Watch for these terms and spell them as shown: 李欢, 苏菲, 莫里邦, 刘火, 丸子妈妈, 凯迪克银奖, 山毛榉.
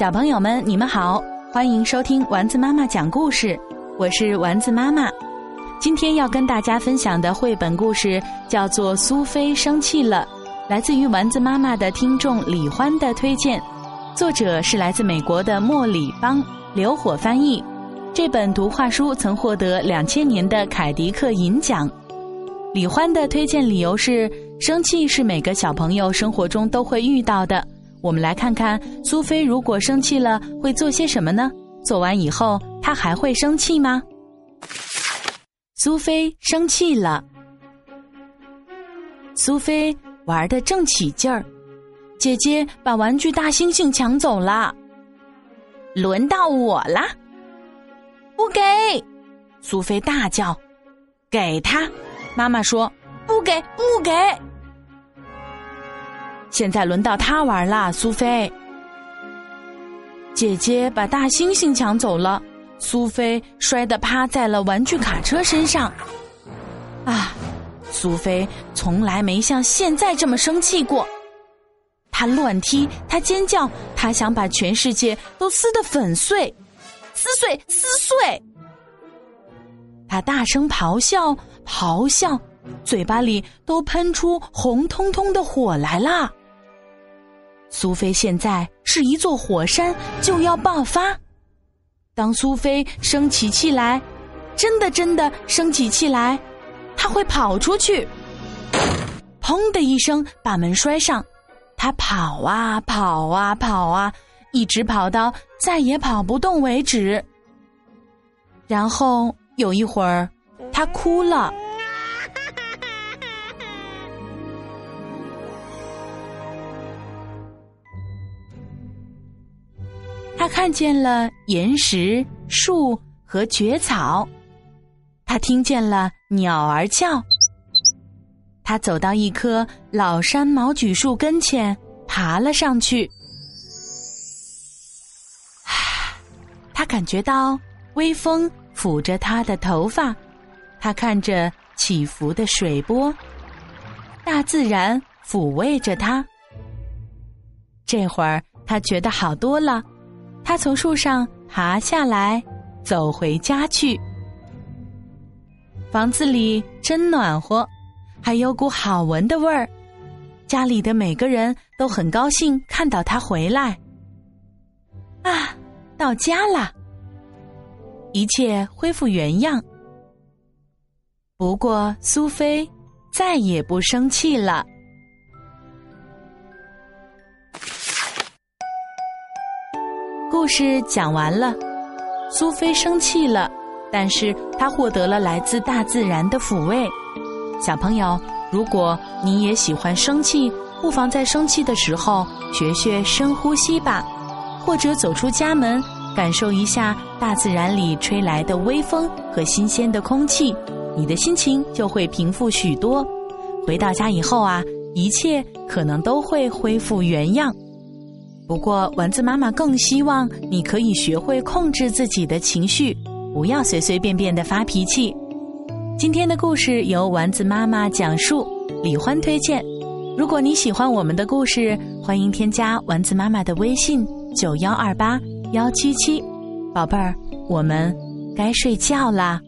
小朋友们，你们好，欢迎收听丸子妈妈讲故事，我是丸子妈妈。今天要跟大家分享的绘本故事叫做《苏菲生气了》，来自于丸子妈妈的听众李欢的推荐，作者是来自美国的莫里邦，刘火翻译。这本图画书曾获得2000年的凯迪克银奖。李欢的推荐理由是，生气是每个小朋友生活中都会遇到的。我们来看看苏菲如果生气了会做些什么呢？做完以后她还会生气吗？苏菲生气了。苏菲玩得正起劲儿，姐姐把玩具大猩猩抢走了。轮到我了！不给！苏菲大叫。给她！妈妈说，不给不给！现在轮到他玩啦，苏菲。姐姐把大猩猩抢走了，苏菲摔得趴在了玩具卡车身上。啊，苏菲从来没像现在这么生气过。她乱踢，她尖叫，她想把全世界都撕得粉碎，撕碎撕碎。她大声咆哮咆哮，嘴巴里都喷出红彤彤的火来啦。苏菲现在是一座火山，就要爆发。当苏菲生起气来，真的生起气来，她会跑出去，砰的一声把门摔上。她跑啊跑啊跑啊，一直跑到再也跑不动为止。然后有一会儿她哭了。他看见了岩石、树和蕨草，他听见了鸟儿叫。他走到一棵老山毛榉树跟前，爬了上去。他感觉到微风抚着他的头发，他看着起伏的水波，大自然抚慰着他。这会儿他觉得好多了。他从树上爬下来，走回家去。房子里真暖和，还有股好闻的味儿。家里的每个人都很高兴看到他回来。啊，到家了！一切恢复原样。不过苏菲再也不生气了。故事讲完了，苏菲生气了，但是她获得了来自大自然的抚慰。小朋友，如果你也喜欢生气，不妨在生气的时候学学深呼吸吧，或者走出家门，感受一下大自然里吹来的微风和新鲜的空气，你的心情就会平复许多。回到家以后啊，一切可能都会恢复原样。不过丸子妈妈更希望你可以学会控制自己的情绪，不要随随便便的发脾气。今天的故事由丸子妈妈讲述，李欢推荐。如果你喜欢我们的故事，欢迎添加丸子妈妈的微信912817，宝贝儿，我们该睡觉啦。